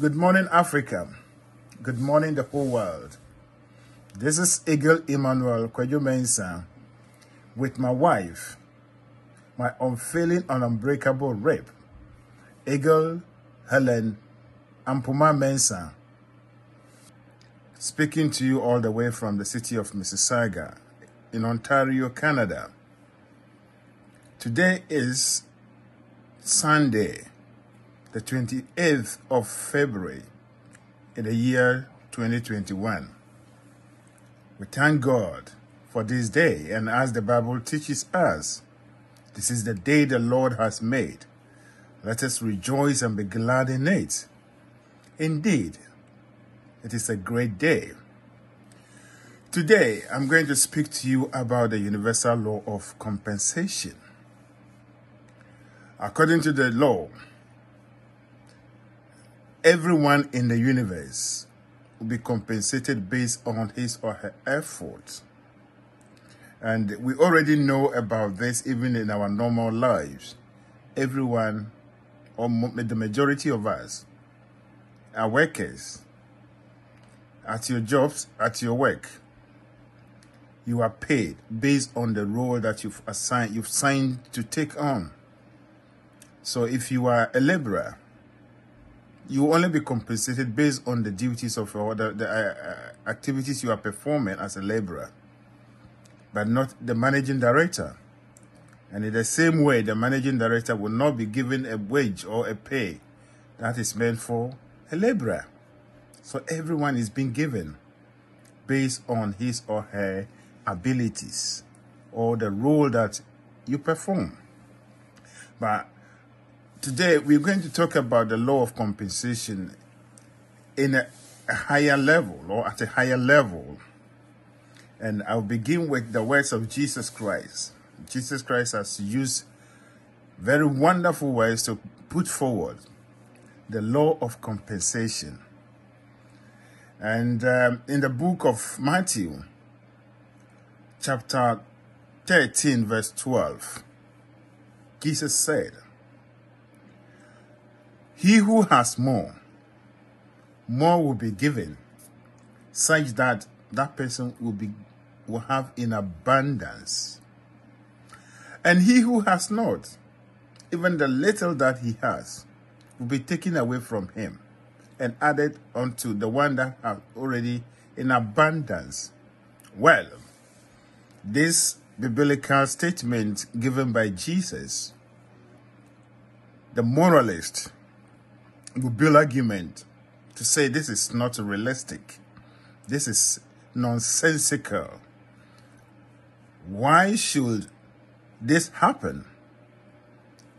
Good morning, Africa. Good morning, the whole world. This is Eagle Emmanuel Kwejo Mensah with my wife, my unfailing and unbreakable rep, Eagle Helen Ampuma Mensah, speaking to you all the way from the city of Mississauga in Ontario, Canada. Today is Sunday, the 28th of February in the year 2021. We thank God for this day, and as the Bible teaches us, this is the day the Lord has made. Let us rejoice and be glad in it. Indeed, it is a great day. Today, I'm going to speak to you about the universal law of compensation. According to the law, everyone in the universe will be compensated based on his or her efforts. And we already know about this even in our normal lives. Everyone, or the majority of us, are workers. At your jobs, at your work, you are paid based on the role that you've signed to take on. So if you are a laborer, you will only be compensated based on the duties of the activities you are performing as a laborer, but not the managing director. And in the same way, the managing director will not be given a wage or a pay that is meant for a laborer. So everyone is being given based on his or her abilities or the role that you perform. But today, we're going to talk about the law of compensation in a higher level, or at a higher level. And I'll begin with the words of Jesus Christ. Jesus Christ has used very wonderful words to put forward the law of compensation. And in the book of Matthew, chapter 13, verse 12, Jesus said, "He who has more will be given, such that that person will have in abundance. And he who has not, even the little that he has, will be taken away from him and added unto the one that has already in abundance." Well, this biblical statement given by Jesus, the moralist will build argument to say this is not realistic. This is nonsensical. Why should this happen?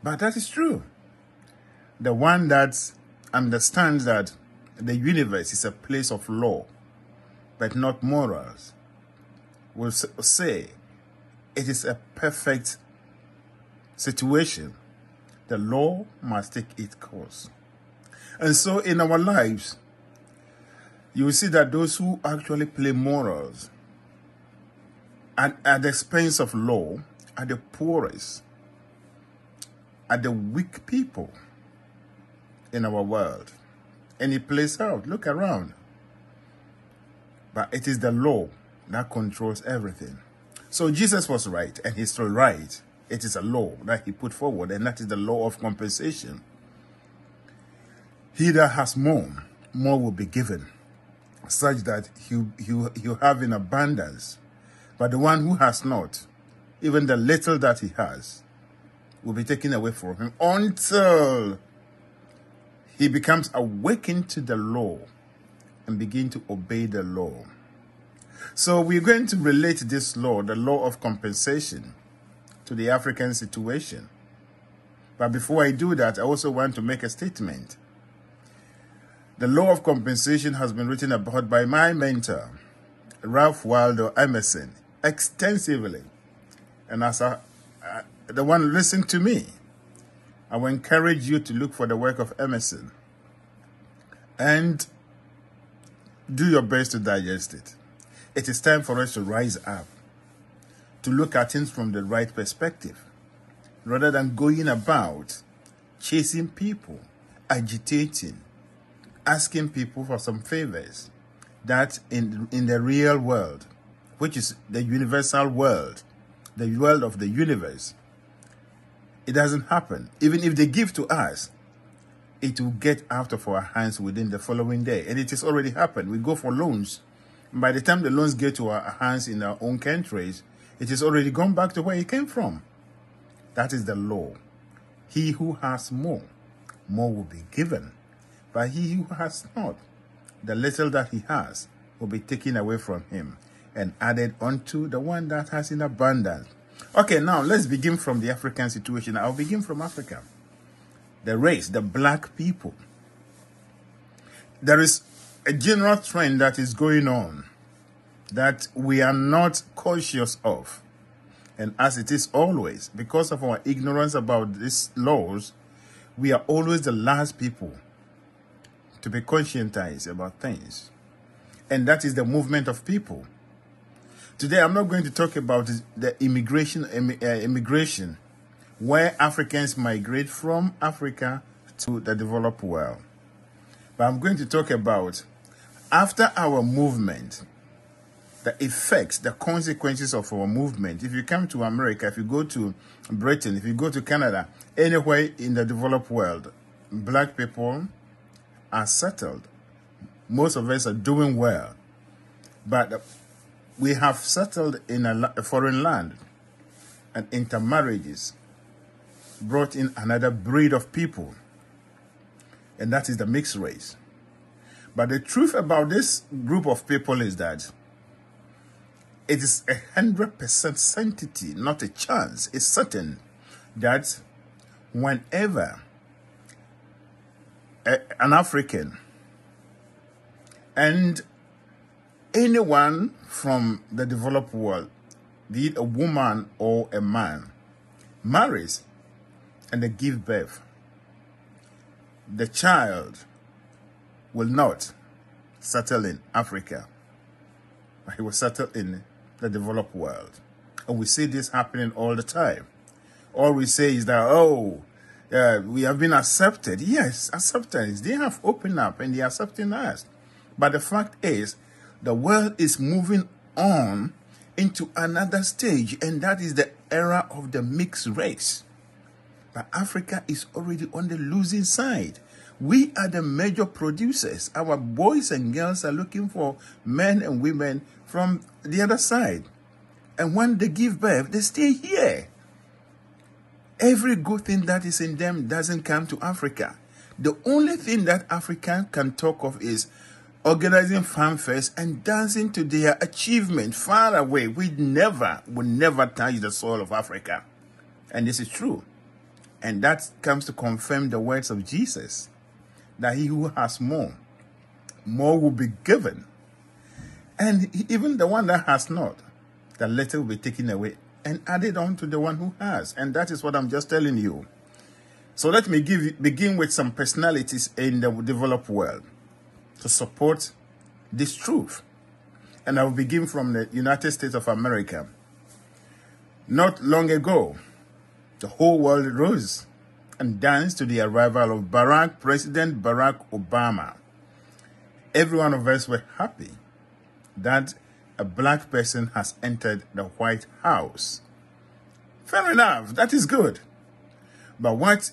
But that is true. The one that understands that the universe is a place of law, but not morals, will say it is a perfect situation. The law must take its course. And so in our lives, you will see that those who actually play morals at the expense of law are the poorest, are the weak people in our world. And it plays out. Look around. But it is the law that controls everything. So Jesus was right, and he's still right. It is a law that he put forward, and that is the law of compensation. He that has more will be given, such that you have in abundance. But the one who has not, even the little that he has, will be taken away from him until he becomes awakened to the law and begin to obey the law. So we're going to relate this law, the law of compensation, to the African situation. But before I do that, I also want to make a statement. The law of compensation has been written about by my mentor, Ralph Waldo Emerson, extensively. And as the one listen to me, I will encourage you to look for the work of Emerson and do your best to digest it. It is time for us to rise up, to look at things from the right perspective, rather than going about chasing people, agitating, asking people for some favors that in the real world, which is the universal world, the world of the universe, it doesn't happen. Even if they give to us, it will get out of our hands within the following day. And it has already happened. We go for loans. By the time the loans get to our hands in our own countries, it has already gone back to where it came from. That is the law. He who has more will be given. But he who has not, the little that he has will be taken away from him and added unto the one that has in abundance. Okay, now let's begin from the African situation. I'll begin from Africa. The race, the black people. There is a general trend that is going on that we are not conscious of. And as it is always, because of our ignorance about these laws, we are always the last people to be conscientized about things. And that is the movement of people. Today, I'm not going to talk about the immigration, where Africans migrate from Africa to the developed world. But I'm going to talk about, after our movement, the effects, the consequences of our movement. If you come to America, if you go to Britain, if you go to Canada, anywhere in the developed world, black people are settled. Most of us are doing well. But we have settled in a foreign land, and intermarriages brought in another breed of people, and that is the mixed race. But the truth about this group of people is that it is 100% certainty, not a chance, it's certain that whenever an African and anyone from the developed world, be it a woman or a man, marries and they give birth, the child will not settle in Africa, but he will settle in the developed world. And we see this happening all the time. All we say is that, oh, we have been accepted. Yes, acceptance. They have opened up and they are accepting us. But the fact is, the world is moving on into another stage, and that is the era of the mixed race. But Africa is already on the losing side. We are the major producers. Our boys and girls are looking for men and women from the other side. And when they give birth, they stay here. Every good thing that is in them doesn't come to Africa. The only thing that Africa can talk of is organizing fanfares and dancing to their achievement far away. We never, will never touch the soil of Africa. And this is true. And that comes to confirm the words of Jesus, that he who has more will be given. And even the one that has not, the little will be taken away and added on to the one who has. And that is what I'm just telling you. So let me begin with some personalities in the developed world to support this truth. And I will begin from the United States of America. Not long ago, the whole world rose and danced to the arrival of President Barack Obama. Every one of us were happy that a black person has entered the White House. Fair enough, that is good. But what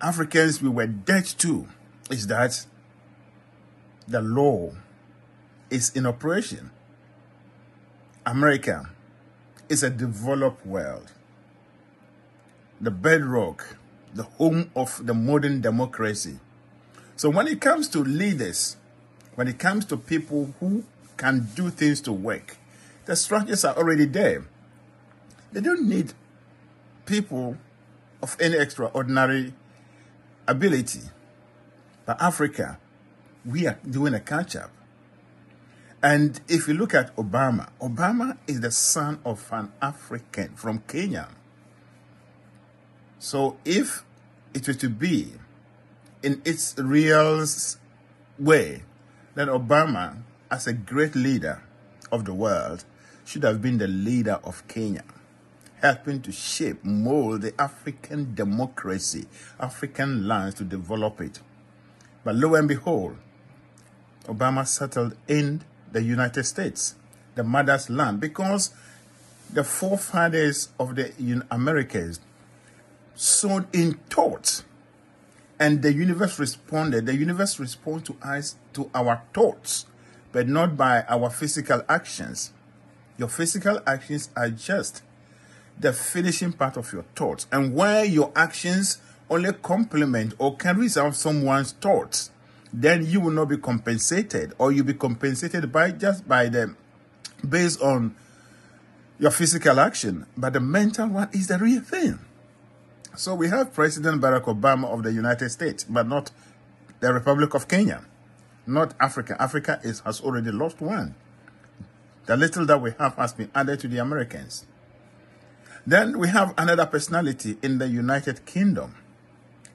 Africans we were dead to is that the law is in operation. America is a developed world. The bedrock, the home of the modern democracy. So when it comes to leaders, when it comes to people who can do things to work, the structures are already there. They don't need people of any extraordinary ability. But Africa, we are doing a catch-up. And if you look at Obama, Obama is the son of an African from Kenya. So if it were to be in its real way, then Obama, as a great leader of the world, should have been the leader of Kenya, helping to shape, mold the African democracy, African lands to develop it. But lo and behold, Obama settled in the United States, the mother's land, because the forefathers of the Americas sowed in thoughts, and the universe responded. The universe responds to us, to our thoughts, but not by our physical actions. Your physical actions are just the finishing part of your thoughts, and where your actions only complement or can resolve someone's thoughts, then you will not be compensated, or you'll be compensated by just by them based on your physical action. But the mental one is the real thing. So we have President Barack Obama of the United States, but not the Republic of Kenya, not Africa. Africa has already lost one. The little that we have has been added to the Americans. Then we have another personality in the United Kingdom.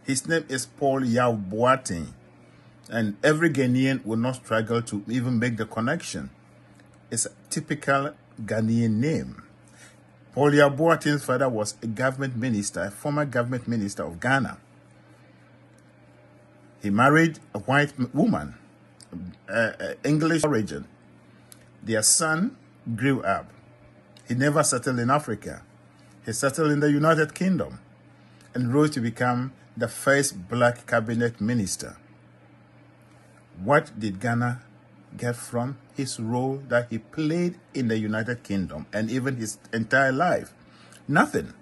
His name is Paul Yaw Boateng, and every Ghanaian will not struggle to even make the connection. It's a typical Ghanaian name. Paul Yaw Boateng's father was a government minister, a former government minister of Ghana. He married a white woman, English origin. Their son grew up. He never settled in Africa. He settled in the United Kingdom and rose to become the first black cabinet minister. What did Ghana get from his role that he played in the United Kingdom and even his entire life? Nothing.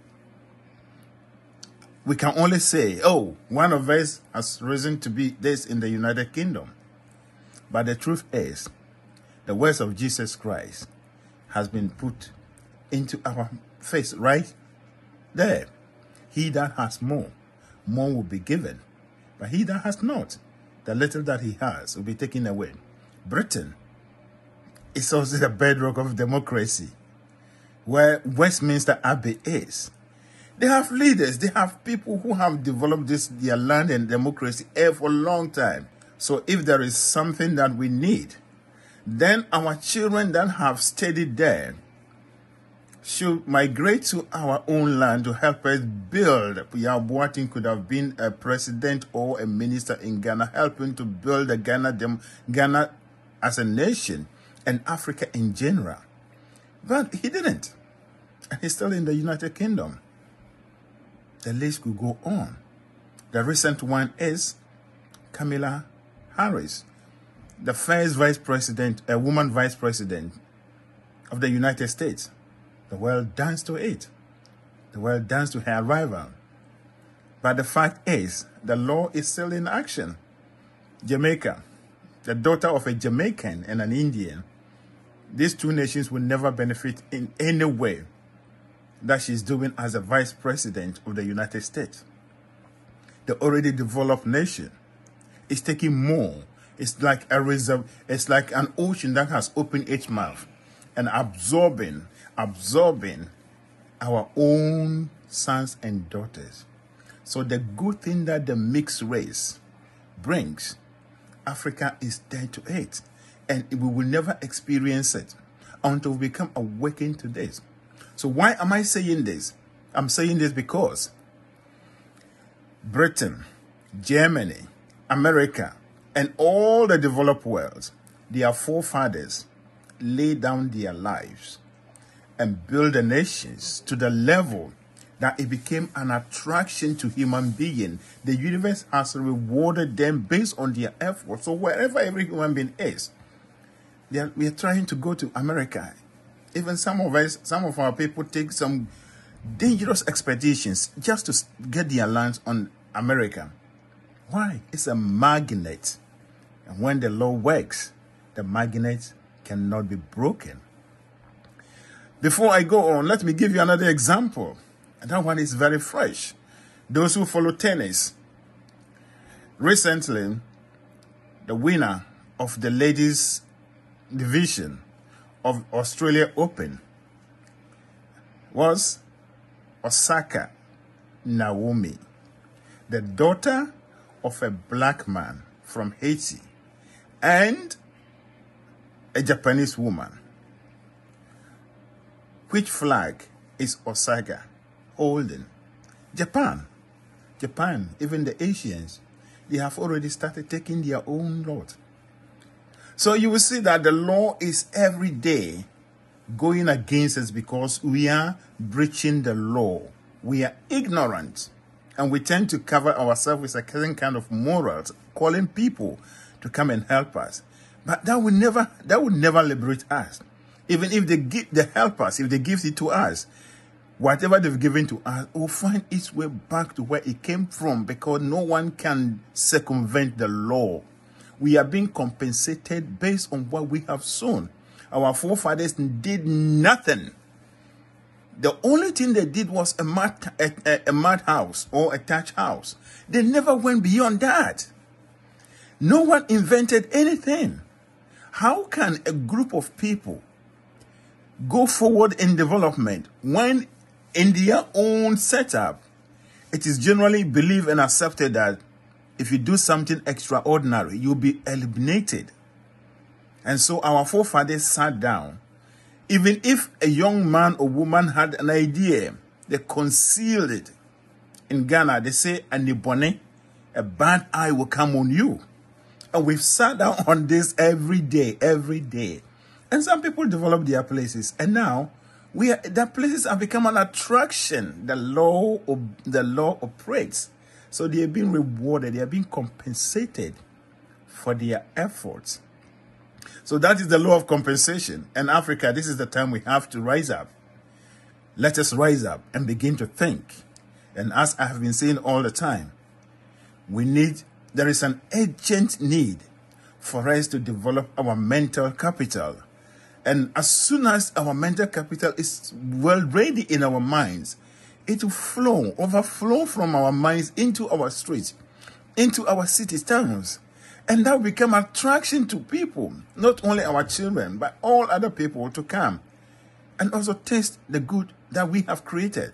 We can only say, oh, one of us has risen to be this in the United Kingdom. But the truth is, the words of Jesus Christ has been put into our face right there. He that has more will be given. But he that has not, the little that he has will be taken away. Britain is also the bedrock of democracy, where Westminster Abbey is. They have leaders. They have people who have developed their land and democracy for a long time. So if there is something that we need, then our children that have studied there should migrate to our own land to help us build. Yaw Boateng could have been a president or a minister in Ghana, helping to build the Ghana as a nation and Africa in general. But he didn't. And he's still in the United Kingdom. The list could go on. The recent one is Kamala Harris, the first vice president, a woman vice president of the United States. The world danced to it. The world danced to her arrival. But the fact is, the law is still in action. Jamaica, the daughter of a Jamaican and an Indian, these two nations will never benefit in any way that she's doing as a vice president of the United States. The already developed nation is taking more. It's like a reserve. It's like an ocean that has opened its mouth and absorbing our own sons and daughters. So the good thing that the mixed race brings, Africa is dead to it, and we will never experience it until we become awakened to this. So why am I saying this? I'm saying this because Britain, Germany, America, and all the developed worlds, their forefathers lay down their lives and build the nations to the level that it became an attraction to human beings. The universe has rewarded them based on their effort. So wherever every human being is, we are trying to go to America. Even some of our people take some dangerous expeditions just to get their lands on America. Why? It's a magnet. And when the law works, the magnet cannot be broken. Before I go on, let me give you another example. That one is very fresh. Those who follow tennis. Recently, the winner of the ladies' division of Australia Open was Osaka Naomi, the daughter of a black man from Haiti and a Japanese woman. Which flag is Osaka holding? Japan. Japan, even the Asians. they have already started taking their own lot. So you will see that the law is every day going against us because we are breaching the law. We are ignorant, and we tend to cover ourselves with a certain kind of morals, calling people to come and help us. But that would never liberate us. Even if they help us, if they give it to us, whatever they've given to us will find its way back to where it came from, because no one can circumvent the law. We are being compensated based on what we have sown. Our forefathers did nothing. The only thing they did was a mud house or a thatch house. They never went beyond that. No one invented anything. How can a group of people go forward in development when in their own setup, it is generally believed and accepted that if you do something extraordinary, you'll be eliminated? And so our forefathers sat down. Even if a young man or woman had an idea, they concealed it. In Ghana, they say, "Anibone, a bad eye will come on you." And we've sat down on this every day. And some people develop their places. And now, their places have become an attraction. The law operates. So they are being rewarded. They are being compensated for their efforts. So that is the law of compensation. And Africa, this is the time we have to rise up. Let us rise up and begin to think. And as I have been saying all the time, there is an urgent need for us to develop our mental capital. And as soon as our mental capital is well ready in our minds, it will overflow from our minds into our streets, into our cities, towns. And that will become attraction to people, not only our children, but all other people to come and also taste the good that we have created.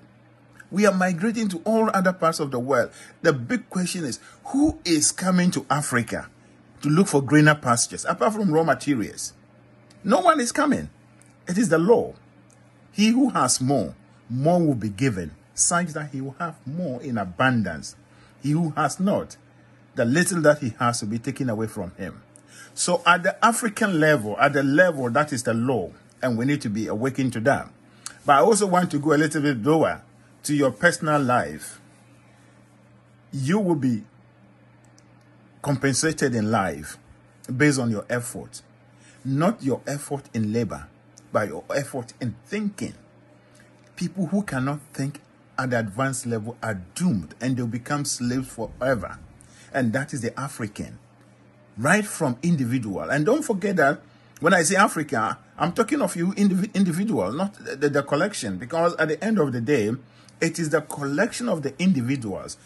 We are migrating to all other parts of the world. The big question is, who is coming to Africa to look for greener pastures, apart from raw materials? No one is coming. It is the law. He who has more will be given, such that he will have more in abundance. He who has not, the little that he has will be taken away from him. So at the African level, at the level that is the law, and we need to be awakened to that. But I also want to go a little bit lower to your personal life. You will be compensated in life based on your effort. Not your effort in labor, but your effort in thinking. People who cannot think at the advanced level are doomed, and they'll become slaves forever. And that is the African, right from individual. And don't forget that when I say Africa, I'm talking of you individual, not the collection. Because at the end of the day, it is the collection of the individuals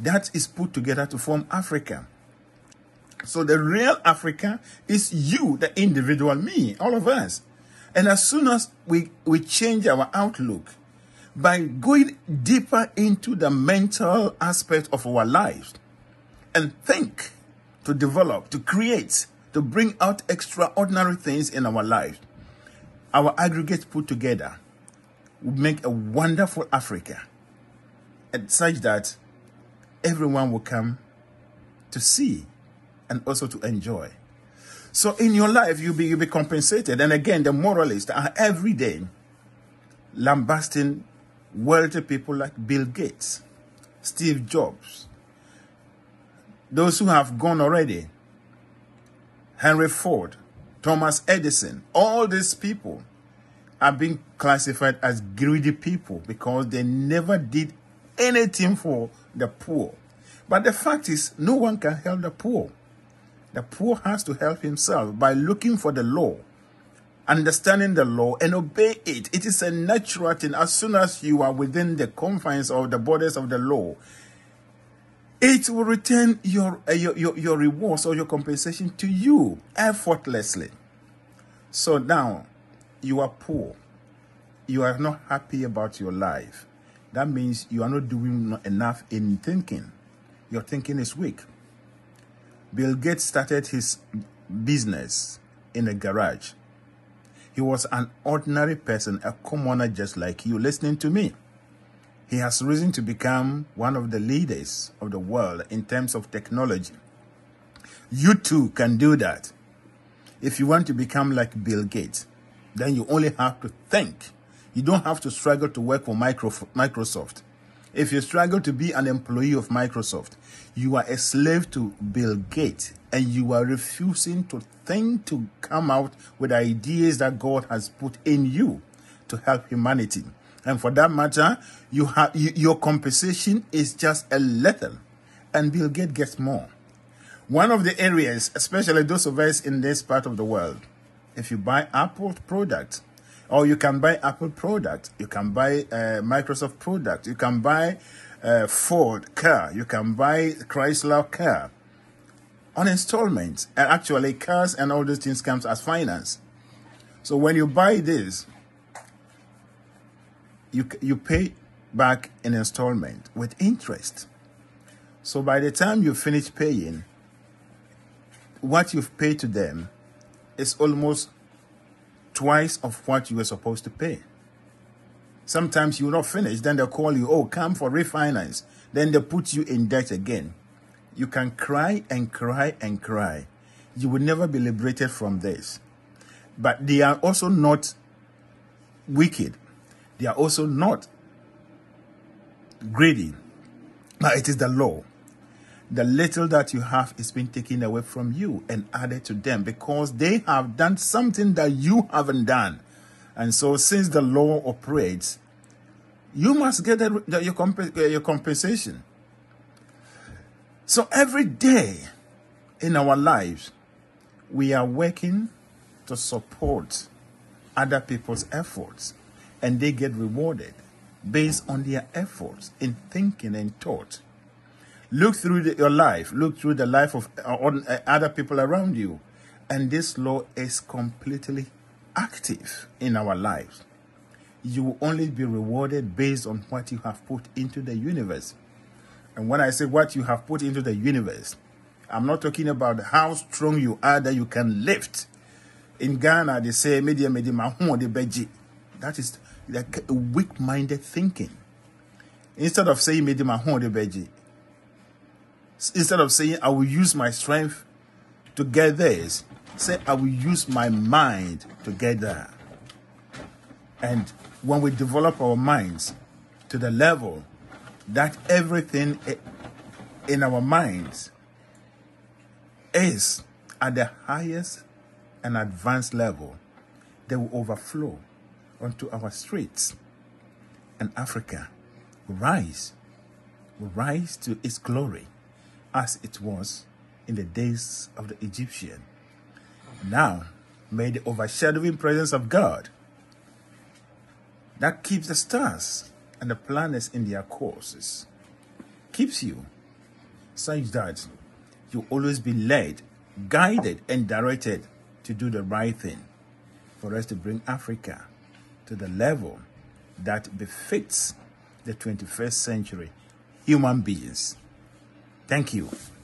that is put together to form Africa. So the real Africa is you, the individual, me, all of us. And as soon as we change our outlook by going deeper into the mental aspect of our lives, and think, to develop, to create, to bring out extraordinary things in our life, our aggregates put together will make a wonderful Africa, and such that everyone will come to see and also to enjoy. So in your life, you'll be compensated. And again, the moralists are every day lambasting wealthy people like Bill Gates, Steve Jobs, those who have gone already, Henry Ford, Thomas Edison. All these people are being classified as greedy people because they never did anything for the poor. But the fact is, no one can help the poor. The poor has to help himself by looking for the law, understanding the law, and obey it. It is a natural thing. As soon as you are within the confines or the borders of the law, it will return your rewards or your compensation to you effortlessly. So now, you are poor. You are not happy about your life. That means you are not doing enough in thinking. Your thinking is weak. Bill Gates started his business in a garage. He was an ordinary person, a commoner just like you, listening to me. He has risen to become one of the leaders of the world in terms of technology. You too can do that. If you want to become like Bill Gates, then you only have to think. You don't have to struggle to work for Microsoft. If you struggle to be an employee of Microsoft, you are a slave to Bill Gates, and you are refusing to think, to come out with ideas that God has put in you to help humanity. And for that matter, you have, your compensation is just a little, and Bill Gates gets more. One of the areas, especially those of us in this part of the world, if you buy Apple products, or you can buy Apple product, you can buy Microsoft product, you can buy Ford car, you can buy Chrysler car on installments. And actually cars and all those things comes as finance. So when you buy this, you pay back an installment with interest. So by the time you finish paying, what you've paid to them is almost twice of what you were supposed to pay. Sometimes you're not finished, then they call you, oh, come for refinance. Then they put you in debt again. You can cry and cry and cry. You will never be liberated from this. But they are also not wicked. They are also not greedy. But it is the law. The little that you have is being taken away from you and added to them because they have done something that you haven't done. And so since the law operates, you must get your compensation. So every day in our lives, we are working to support other people's efforts, and they get rewarded based on their efforts in thinking and thought. Look through your life. Look through the life of other people around you. And this law is completely active in our lives. You will only be rewarded based on what you have put into the universe. And when I say what you have put into the universe, I'm not talking about how strong you are that you can lift. In Ghana, they say, that is like weak-minded thinking. Instead of saying, instead of saying, I will use my strength to get this, say, I will use my mind to get that. And when we develop our minds to the level that everything in our minds is at the highest and advanced level, they will overflow onto our streets. And Africa will rise to its glory, as it was in the days of the Egyptian. Now, may the overshadowing presence of God that keeps the stars and the planets in their courses, keeps you such that you always be led, guided, and directed to do the right thing for us to bring Africa to the level that befits the 21st century human beings. Thank you.